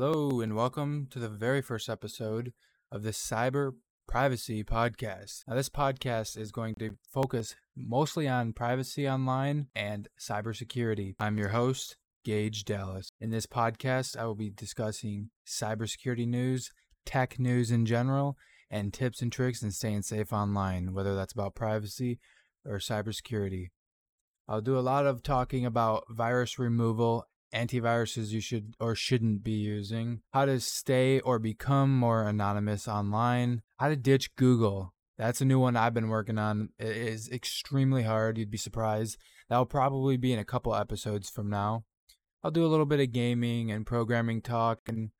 Hello and welcome to the very first episode of the Cyber Privacy podcast. Now, this podcast is going to focus mostly on privacy online and cybersecurity. I'm your host, Gage Dallas. In this podcast, I will be discussing cybersecurity news, tech news in general, and tips and tricks in staying safe online, whether that's about privacy or cybersecurity. I'll do a lot of talking about virus removal, antiviruses you should or shouldn't be using, how to stay or become more anonymous online, how to ditch Google. That's a new one I've been working on. It is extremely hard. You'd be surprised. That'll probably be in a couple episodes from now. I'll do a little bit of gaming and programming talk and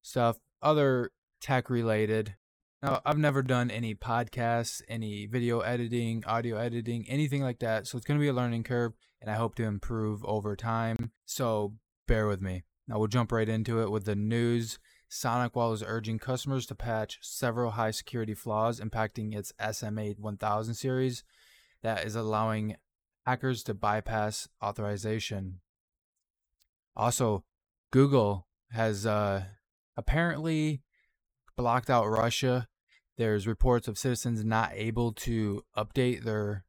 stuff, other tech related. Now, I've never done any podcasts, any video editing, audio editing, anything like that. So it's going to be a learning curve, and I hope to improve over time. So bear with me. Now we'll jump right into it with the news. SonicWall is urging customers to patch several high security flaws impacting its SMA-1000 series that is allowing hackers to bypass authorization. Also, Google has apparently blocked out Russia. There's reports of citizens not able to update their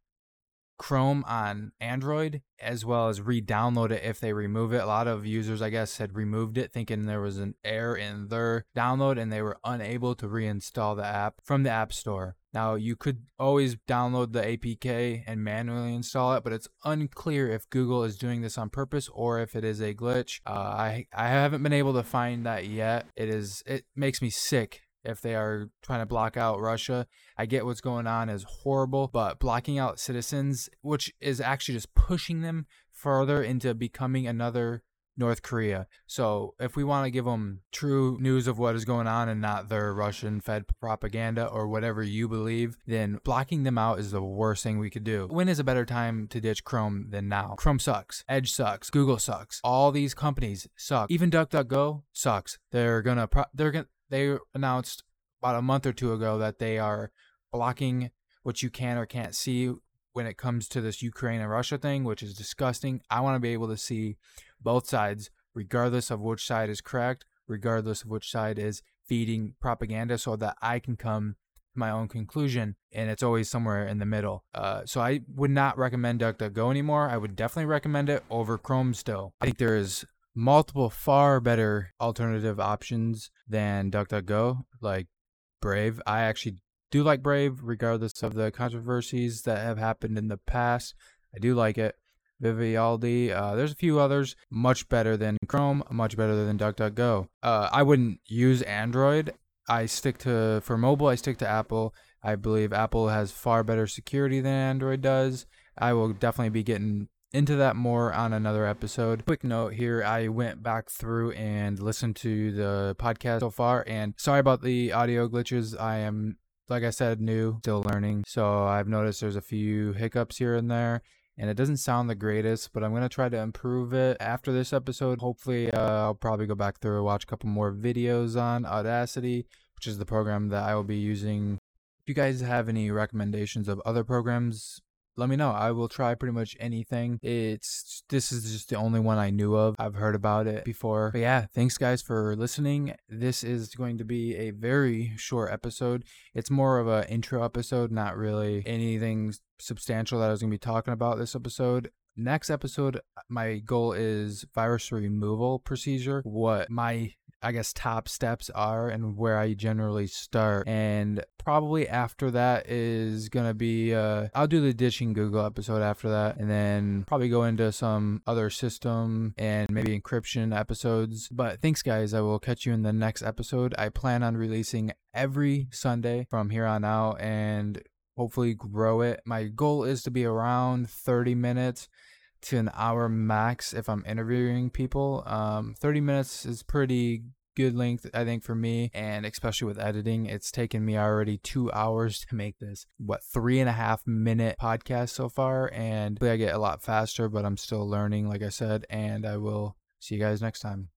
Chrome on Android, as well as re-download it if they remove it. A lot of users, I guess, had removed it thinking there was an error in their download and they were unable to reinstall the app from the App Store. Now, you could always download the APK and manually install it, but it's unclear if Google is doing this on purpose or if it is a glitch. I haven't been able to find that yet. It makes me sick if they are trying to block out Russia. I get what's going on is horrible, but blocking out citizens, which is actually just pushing them further into becoming another North Korea. So if we want to give them true news of what is going on and not their Russian fed propaganda or whatever you believe, then blocking them out is the worst thing we could do. When is a better time to ditch Chrome than now? Chrome sucks. Edge sucks. Google sucks. All these companies suck. Even DuckDuckGo sucks. They announced about a month or two ago that they are blocking what you can or can't see when it comes to this Ukraine and Russia thing, which is disgusting. I want to be able to see both sides, regardless of which side is correct, regardless of which side is feeding propaganda, so that I can come to my own conclusion, and it's always somewhere in the middle. So I would not recommend DuckDuckGo anymore. I would definitely recommend it over Chrome still. I think there is multiple far better alternative options than DuckDuckGo, like Brave. I actually do like Brave, regardless of the controversies that have happened in the past. I do like it. Vivaldi, there's a few others. Much better than Chrome, much better than DuckDuckGo. I wouldn't use Android. I stick to Apple. I believe Apple has far better security than Android does. I will definitely be getting into that more on another episode. Quick note here, I went back through and listened to the podcast so far, and sorry about the audio glitches. I am, like I said, new, still learning. So I've noticed there's a few hiccups here and there, and it doesn't sound the greatest, but I'm going to try to improve it after this episode. Hopefully, I'll probably go back through and watch a couple more videos on Audacity, which is the program that I will be using. If you guys have any recommendations of other programs, let me know. I will try pretty much anything. This is just the only one I knew of. I've heard about it before. But yeah, thanks guys for listening. This is going to be a very short episode. It's more of an intro episode, not really anything substantial that I was going to be talking about this episode. Next episode, my goal is virus removal procedure, what my, I guess, top steps are and where I generally start. And probably after that is going to be, I'll do the ditching Google episode after that, and then probably go into some other system and maybe encryption episodes. But thanks guys, I will catch you in the next episode. I plan on releasing every Sunday from here on out and hopefully grow it. My goal is to be around 30 minutes to an hour max if I'm interviewing people. 30 minutes is pretty good length, I think, for me, and especially with editing. It's taken me already 2 hours to make this 3.5 minute podcast so far, and I get a lot faster, but I'm still learning, like I said, and I will see you guys next time.